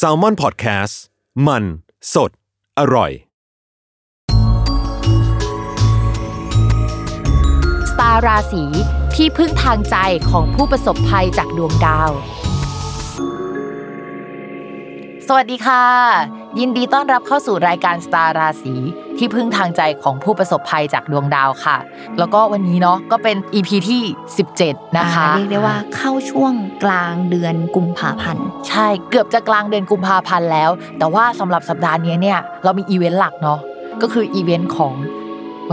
Salmon Podcast มันสดอร่อย สตาร์ราศีที่พึ่งทางใจของผู้ประสบภัยจากดวงดาวสวัสดีค่ะยินดีต้อนรับเข้าสู่รายการสตาร์ราศีที่พึ่งทางใจของผู้ประสบภัยจากดวงดาวค่ะแล้วก็วันนี้เนาะก็เป็น EP ที่17นะคะเรียกได้ว่าเข้าช่วงกลางเดือนกุมภาพันธ์ใช่เกือบจะกลางเดือนกุมภาพันธ์แล้วแต่ว่าสำหรับสัปดาห์นี้เนี่ยเรามีอีเวนต์หลักเนาะก็คืออีเวนต์ของว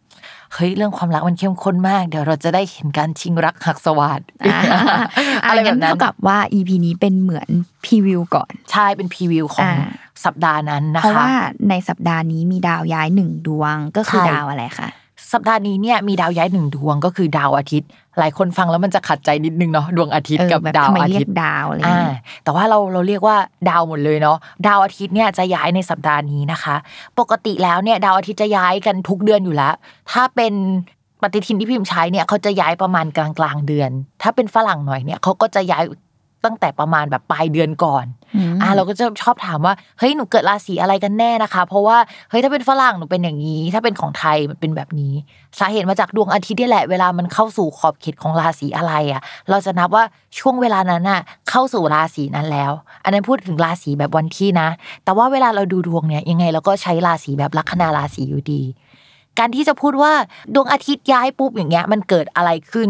เรื่องความรักมันเข้มข้นมากเดี๋ยวเราจะได้เห็นการชิงรักหักสวาทอะไรแบบนั้นเท่ากับว่า EP นี้เป็นเหมือนพรีวิวก่อนใช่เป็นพรีวิวของสัปดาห์นั้นนะคะเพราะว่าในสัปดาห์นี้มีดาวย้าย1ดวงก็คือดาวอะไรคะสัปดาห์นี้เนี่ยมีดาวย้าย1ดวงก็คือดาวอาทิตย์หลายคนฟังแล้วมันจะขัดใจนิดนึงเนาะดวงอาทิตย์กับดาวอาทิตย์ดาวอะไรแต่ว่าเราเรียกว่าดาวหมดเลยเนาะดาวอาทิตย์เนี่ยจะย้ายในสัปดาห์นี้นะคะปกติแล้วเนี่ยดาวอาทิตย์จะย้ายกันทุกเดือนอยู่แล้วถ้าเป็นปฏิทินที่พิมพ์ใช้เนี่ยเขาจะย้ายประมาณกลางเดือนถ้าเป็นฝรั่งหน่อยเนี่ยเขาก็จะย้ายตั้งแต่ประมาณแบบปลายเดือนก่อนเราก็จะชอบถามว่าหนูเกิดราศีอะไรกันแน่นะคะเพราะว่าถ้าเป็นฝรั่งหนูเป็นอย่างนี้ถ้าเป็นของไทยมันเป็นแบบนี้สาเหตุมาจากดวงอาทิตย์นี่แหละเวลามันเข้าสู่ขอบเขตของราศีอะไรอ่ะเราจะนับว่าช่วงเวลานั้นน่ะเข้าสู่ราศีนั้นแล้วอันนั้นพูดถึงราศีแบบวันที่นะแต่ว่าเวลาเราดูดวงเนี่ยยังไงเราก็ใช้ราศีแบบลัคนาราศีอยู่ดีการที่จะพูดว่าดวงอาทิตย์ย้ายปุ๊บอย่างเงี้ยมันเกิดอะไรขึ้น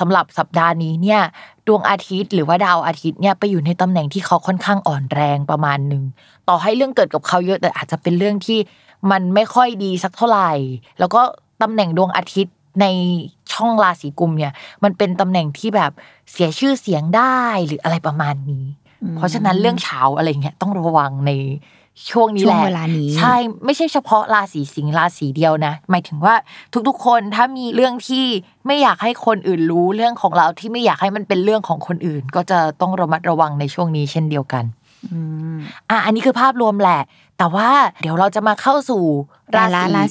สำหรับสัปดาห์นี้เนี่ยดวงอาทิตย์หรือว่าดาวอาทิตย์เนี่ยไปอยู่ในตำแหน่งที่เขาค่อนข้างอ่อนแรงประมาณนึงต่อให้เรื่องเกิดกับเขาเยอะแต่อาจจะเป็นเรื่องที่มันไม่ค่อยดีสักเท่าไหร่แล้วก็ตำแหน่งดวงอาทิตย์ในช่องราศีกุมเนี่ยมันเป็นตำแหน่งที่แบบเสียชื่อเสียงได้หรืออะไรประมาณนี้เพราะฉะนั้นเรื่องเฉาอะไรเงี้ยต้องระวังในช่วงนี้แหละใช่ไม่ใช่เฉพาะราศีสิงห์ราศีเดียวนะหมายถึงว่าทุกๆคนถ้ามีเรื่องที่ไม่อยากให้คนอื่นรู้เรื่องของเราที่ไม่อยากให้มันเป็นเรื่องของคนอื่นก็จะต้องระมัดระวังในช่วงนี้เช่นเดียวกันอันนี้คือภาพรวมแหละแต่ว่าเดี๋ยวเราจะมาเข้าสู่รา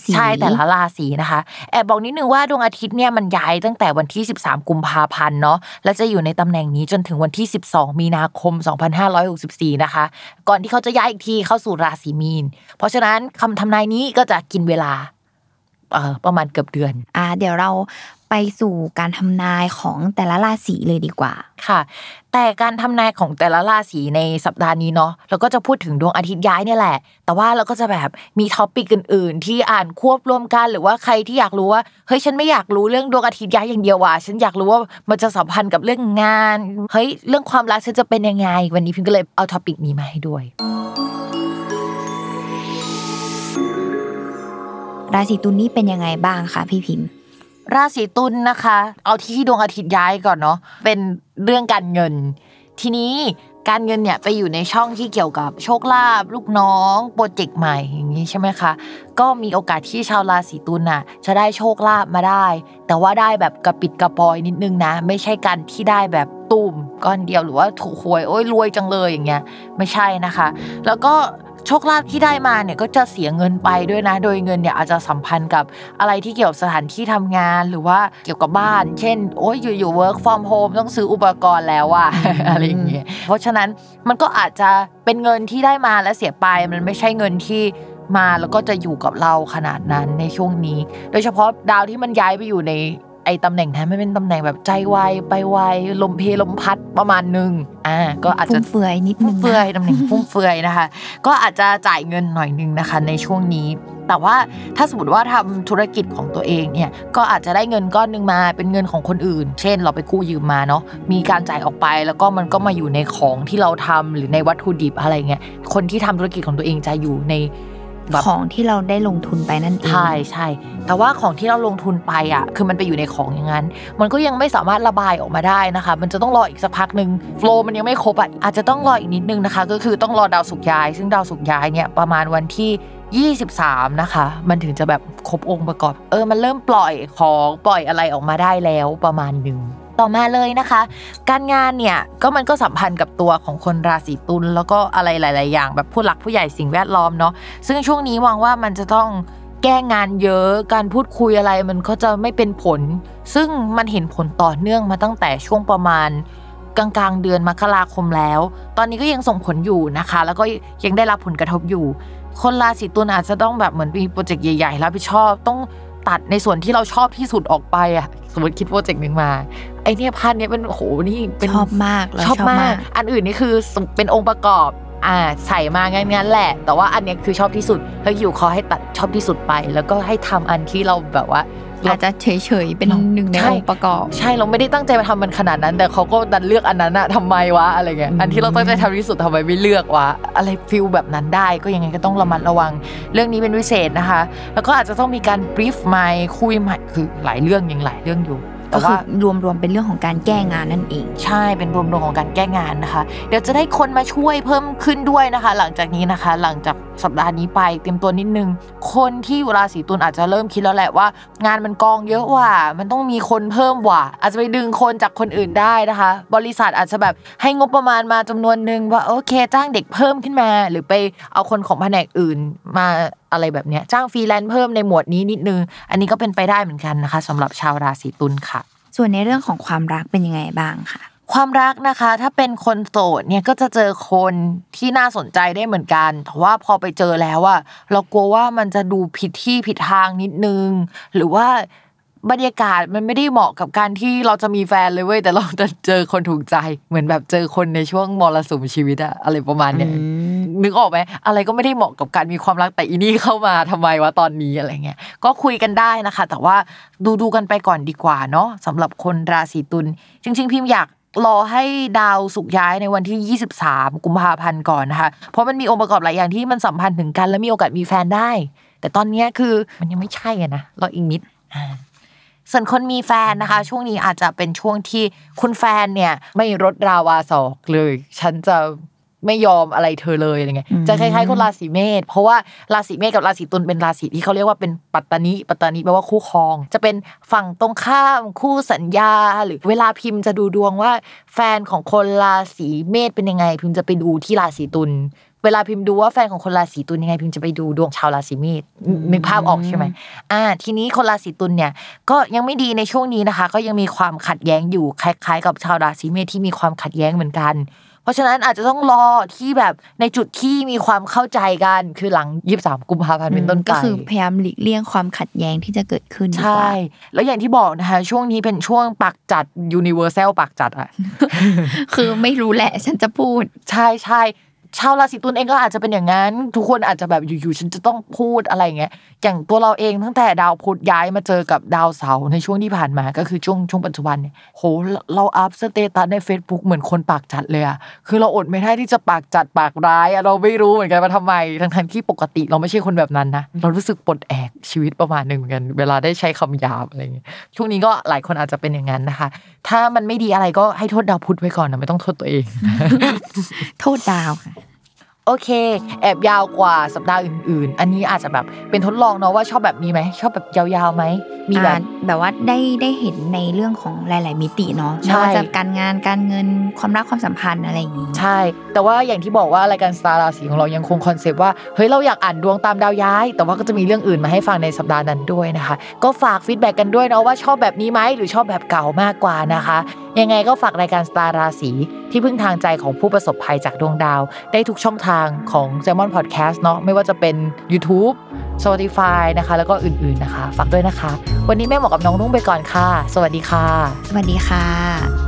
ศีใช่แต่ละราศีนะคะแอบบอกนิดนึงว่าดวงอาทิตย์เนี่ยมันย้ายตั้งแต่วันที่13กุมภาพันธ์เนาะและจะอยู่ในตำแหน่งนี้จนถึงวันที่12มีนาคม2564นะคะก่อนที่เขาจะย้ายอีกทีเข้าสู่ราศีมีนเพราะฉะนั้นคำทำนายนี้ก็จะกินเวลาประมาณเกือบเดือนเดี๋ยวเรา ไปสู่การทำนายของแต่ละราศีเลยดีกว่าค่ะแต่การทำนายของแต่ละราศีในสัปดาห์นี้เนาะเราก็จะพูดถึงดวงอาทิตย์ย้ายเนี่ยแหละแต่ว่าเราก็จะแบบมีท็อปิกอื่นๆที่อ่านควบรวมกันหรือว่าใครที่อยากรู้ว่าเฮ้ยฉันไม่อยากรู้เรื่องดวงอาทิตย์ย้ายอย่างเดียวว่ะฉันอยากรู้ว่ามันจะสัมพันธ์กับเรื่องงานเฮ้ยเรื่องความรักฉันจะเป็นยังไงวันนี้พิมก็เลยเอาท็อปิกนี้มาให้ด้วยราศีตุลนี่เป็นยังไงบ้างคะพี่พิมราศีตุลนะคะเอาที่ดวงอาทิตย์ย้ายก่อนเนาะเป็นเรื่องการเงินทีนี้การเงินเนี่ยไปอยู่ในช่องที่เกี่ยวกับโชคลาภลูกน้องโปรเจกต์ใหม่อย่างนี้ใช่ไหมคะก็มีโอกาสที่ชาวราศีตุลน่ะจะได้โชคลาภมาได้แต่ว่าได้แบบกระปิดกระปอยนิดนึงนะไม่ใช่การที่ได้แบบตุ่มก้อนเดียวหรือว่าถูกหวยโอ๊ยรวยจังเลยอย่างเงี้ยไม่ใช่นะคะแล้วก็โชคลาภที่ได้มาเนี่ยก็จะเสียเงินไปด้วยนะโดยเงินเนี่ยอาจจะสัมพันธ์กับอะไรที่เกี่ยวกับสถานที่ทำงานหรือว่าเกี่ยวกับบ้านเช่นโอ๊ยอยู่ๆ work from home ต้องซื้ออุปกรณ์แล้วอะ อะไรอย่างเงี้ยเพราะฉะนั้นมันก็อาจจะเป็นเงินที่ได้มาและเสียไปมันไม่ใช่เงินที่มาแล้วก็จะอยู่กับเราขนาดนั้นในช่วงนี้โดยเฉพาะดาวที่มันย้ายไปอยู่ในไอตำแหน่งนั้นไม่เป็นตำแหน่งแบบใจไวไปไวลมเพลมพัดประมาณนึงก็อาจจะฟุ่มเฟือยนิดนึงตำแหน่งฟุ่มเฟือยนะคะก็อาจจะจ่ายเงินหน่อยนึงนะคะในช่วงนี้แต่ว่าถ้าสมมติว่าทำธุรกิจของตัวเองเนี่ยก็อาจจะได้เงินก้อนนึงมาเป็นเงินของคนอื่นเช่นเราไปกู้ยืมมาเนาะมีการจ่ายออกไปแล้วก็มันก็มาอยู่ในของที่เราทำหรือในวัตถุดิบอะไรเงี้ยคนที่ทำธุรกิจของตัวเองจะอยู่ในของที่เราได้ลงทุนไปนั่นเองใช่ๆแต่ว่าของที่เราลงทุนไปอ่ะคือมันไปอยู่ในของอย่างนั้นมันก็ยังไม่สามารถระบายออกมาได้นะคะมันจะต้องรออีกสักพักนึงโฟลว์มันยังไม่ครบอ่ะอาจจะต้องรออีกนิดนึงนะคะก็คือต้องรอดาวศุกร์ย้ายซึ่งดาวศุกร์ย้ายเนี่ยประมาณวันที่23นะคะมันถึงจะแบบครบองค์ประกอบมันเริ่มปล่อยของปล่อยอะไรออกมาได้แล้วประมาณนึงต่อมาเลยนะคะการงานเนี่ยก็มันก็สัมพันธ์กับตัวของคนราศีตุลแล้วก็อะไรหลายๆอย่างแบบผู้หลักผู้ใหญ่สิ่งแวดล้อมเนาะซึ่งช่วงนี้หวังว่ามันจะต้องแก้งานเยอะการพูดคุยอะไรมันก็จะไม่เป็นผลซึ่งมันเห็นผลต่อเนื่องมาตั้งแต่ช่วงประมาณกลางๆเดือนมกราคมแล้วตอนนี้ก็ยังส่งผลอยู่นะคะแล้วก็ยังได้รับผลกระทบอยู่คนราศีตุลอาจจะต้องแบบเหมือนมีโปรเจกต์ใหญ่ๆรับผิดชอบต้องตัดในส่วนที่เราชอบที่สุดออกไปอะสมมติคิดโปรเจกต์นึงมาไอเนี่ยพาร์ทเนี้ยเป็นโหนี่เป็นชอบมากอันอื่นนี่คือเป็นองค์ประกอบใส่มางั้นๆแหละแต่ว่าอันเนี้ยคือชอบที่สุดเฮ้ยอยู่ขอให้ตัดชอบที่สุดไปแล้วก็ให้ทำอันที่เราแบบว่าอาจจะเฉยๆเป็นหนึ่งในองค์ประกอบใช่เราไม่ได้ตั้งใจมาทำมันขนาดนั้นแต่เขาก็ดันเลือกอันนั้นอะทำไมวะอะไรเงี้ยอันที่เราตั้งใจทำที่สุดทำไมไม่เลือกวะอะไรฟิลแบบนั้นได้ก็ยังไงก็ต้องระมัดระวังเรื่องนี้เป็นพิเศษนะคะแล้วก็อาจจะต้องมีการบรีฟใหม่คุยใหม่คือหลายเรื่องอยู่ก็คือรวมเป็นเรื่องของการแก้งานนั่นเองใช่เป็นรวมของการแก้งานนะคะเดี๋ยวจะได้คนมาช่วยเพิ่มขึ้นด้วยนะคะหลังจากนี้นะคะหลังจากสัปดาห์นี้ไปเตรียมตัวนิดนึงคนที่อยู่ราศีตุลอาจจะเริ่มคิดแล้วแหละว่างานมันกองเยอะว่ะมันต้องมีคนเพิ่มว่ะอาจจะไปดึงคนจากคนอื่นได้นะคะบริษัทอาจจะแบบให้งบประมาณมาจำนวนนึงว่าโอเคจ้างเด็กเพิ่มขึ้นมาหรือไปเอาคนของแผนกอื่นมาอะไรแบบเนี้ยจ้างฟรีแลนซ์เพิ่มในหมวดนี้นิดนึงอันนี้ก็เป็นไปได้เหมือนกันนะคะสำหรับชาวราศีตุลค่ะส่วนในเรื่องของความรักเป็นยังไงบ้างค่ะความรักนะคะถ้าเป็นคนโสดเนี่ยก็จะเจอคนที่น่าสนใจได้เหมือนกันแต่ว่าพอไปเจอแล้วอ่ะเรากลัวว่ามันจะดูผิดที่ผิดทางนิดนึงหรือว่าบรรยากาศมันไม่ได้เหมาะกับการที่เราจะมีแฟนเลยเว้ยแต่เราจะเจอคนถูกใจเหมือนแบบเจอคนในช่วงมรสุมชีวิตอะอะไรประมาณเนี้ยนึกออกไหมอะไรก็ไม่ได้เหมาะกับการมีความรักแต่อีนี่เข้ามาทำไมวะตอนนี้อะไรเงี้ยก็คุยกันได้นะคะแต่ว่าดูกันไปก่อนดีกว่าเนาะสำหรับคนราศีตุลจริงๆพิมอยากรอให้ดาวศุกร์ย้ายในวันที่23กุมภาพันธ์ก่อนนะคะเพราะมันมีองค์ประกอบหลายอย่างที่มันสัมพันธ์ถึงกันและมีโอกาสมีแฟนได้แต่ตอนนี้คือมันยังไม่ใช่อ่ะนะรออีกนิดส่วนคนมีแฟนนะคะช่วงนี้อาจจะเป็นช่วงที่คุณแฟนเนี่ยไม่รดราวาสอกเลยฉันจะไม่ยอมอะไรเธอเลยอะไรเงี้ยจะคล้ายๆคนราศีเมษเพราะว่าราศีเมษกับราศีตุลเป็นราศีที่เขาเรียกว่าเป็นปัตตานิแปลว่าคู่ครองจะเป็นฝั่งตรงข้ามคู่สัญญาหรือเวลาพิมพ์จะดูดวงว่าแฟนของคนราศีเมษเป็นยังไงพิมพ์จะไปดูที่ราศีตุลเวลาพิมพ์ดูว่าแฟนของคนราศีตุลยังไงพิมพ์จะไปดูดวงชาวราศีเมษนึกภาพออกใช่ไหมทีนี้คนราศีตุลเนี่ยก็ยังไม่ดีในช่วงนี้นะคะก็ยังมีความขัดแย้งอยู่คล้ายๆกับชาวราศีเมษที่มีความขัดแย้งเหมือนกัน เพราะฉะนั้นอาจจะต้องรอที่แบบในจุดที่มีความเข้าใจกันคือหลัง23กุมภาพันธ์เป็นต้นไปก็คือพยายามหลีกเลี่ยงความขัดแย้งที่จะเกิดขึ้นใช่แล้วอย่างที่บอกนะคะช่วงนี้เป็นช่วงปากจัด Universal ปากจัดอ่ะคือไม่รู้แหละฉันจะพูดใช่ๆชาวราศีตุลเองก็อาจจะเป็นอย่างนั้นทุกคนอาจจะแบบอยู่ๆฉันจะต้องพูดอะไรอย่างเงี้ยอย่างตัวเราเองตั้งแต่ดาวพุธย้ายมาเจอกับดาวเสาร์ในช่วงที่ผ่านมาก็คือช่วงปัจจุบันเนี่ยโหเราอัพสเตตัสใน Facebook เหมือนคนปากจัดเลยอ่ะคือเราอดไม่ได้ที่จะปากจัดปากร้ายอ่ะเราไม่รู้เหมือนกันว่าทำไมทั้งๆที่ปกติเราไม่ใช่คนแบบนั้นนะเรารู้สึกปลดแอกชีวิตประมาณนึงเหมือนกันเวลาได้ใช้คำหยาบอะไรอย่างเงี้ยช่วงนี้ก็หลายคนอาจจะเป็นอย่างนั้นนะคะถ้ามันไม่ดีอะไรก็ให้โทษดาวพุธไว้ก่อนนะไม่ต้องโทษตัวเองโทษดาวค่ะโอเคแอบยาวกว่าสัปดาห์อื่นๆอันนี้อาจจะแบบเป็นทดลองเนาะว่าชอบแบบนี้ไหมชอบแบบยาวๆไหมมีแบบว่าได้เห็นในเรื่องของหลายๆมิติเนาะไม่ว่าจะการงานการเงินความรักความสัมพันธ์อะไรอย่างงี้ใช่แต่ว่าอย่างที่บอกว่ารายการสตาร์ราศีของเรายังคงคอนเซปต์ว่าเฮ้ยเราอยากอ่านดวงตามดาวย้ายแต่ว่าก็จะมีเรื่องอื่นมาให้ฟังในสัปดาห์นั้นด้วยนะคะก็ฝากฟีดแบคกันด้วยเนาะว่าชอบแบบนี้ไหมหรือชอบแบบเก่ามากกว่านะคะยังไงก็ฝากรายการสตาร์ราศีที่พึ่งทางใจของผู้ประสบภัยจากดวงดาวได้ทุกช่องทางของ Salmon Podcast เนาะไม่ว่าจะเป็น YouTube Spotify นะคะแล้วก็อื่นๆนะคะฝากด้วยนะคะวันนี้แม่หมอกับน้องรุ่งไปก่อนค่ะสวัสดีค่ะสวัสดีค่ะ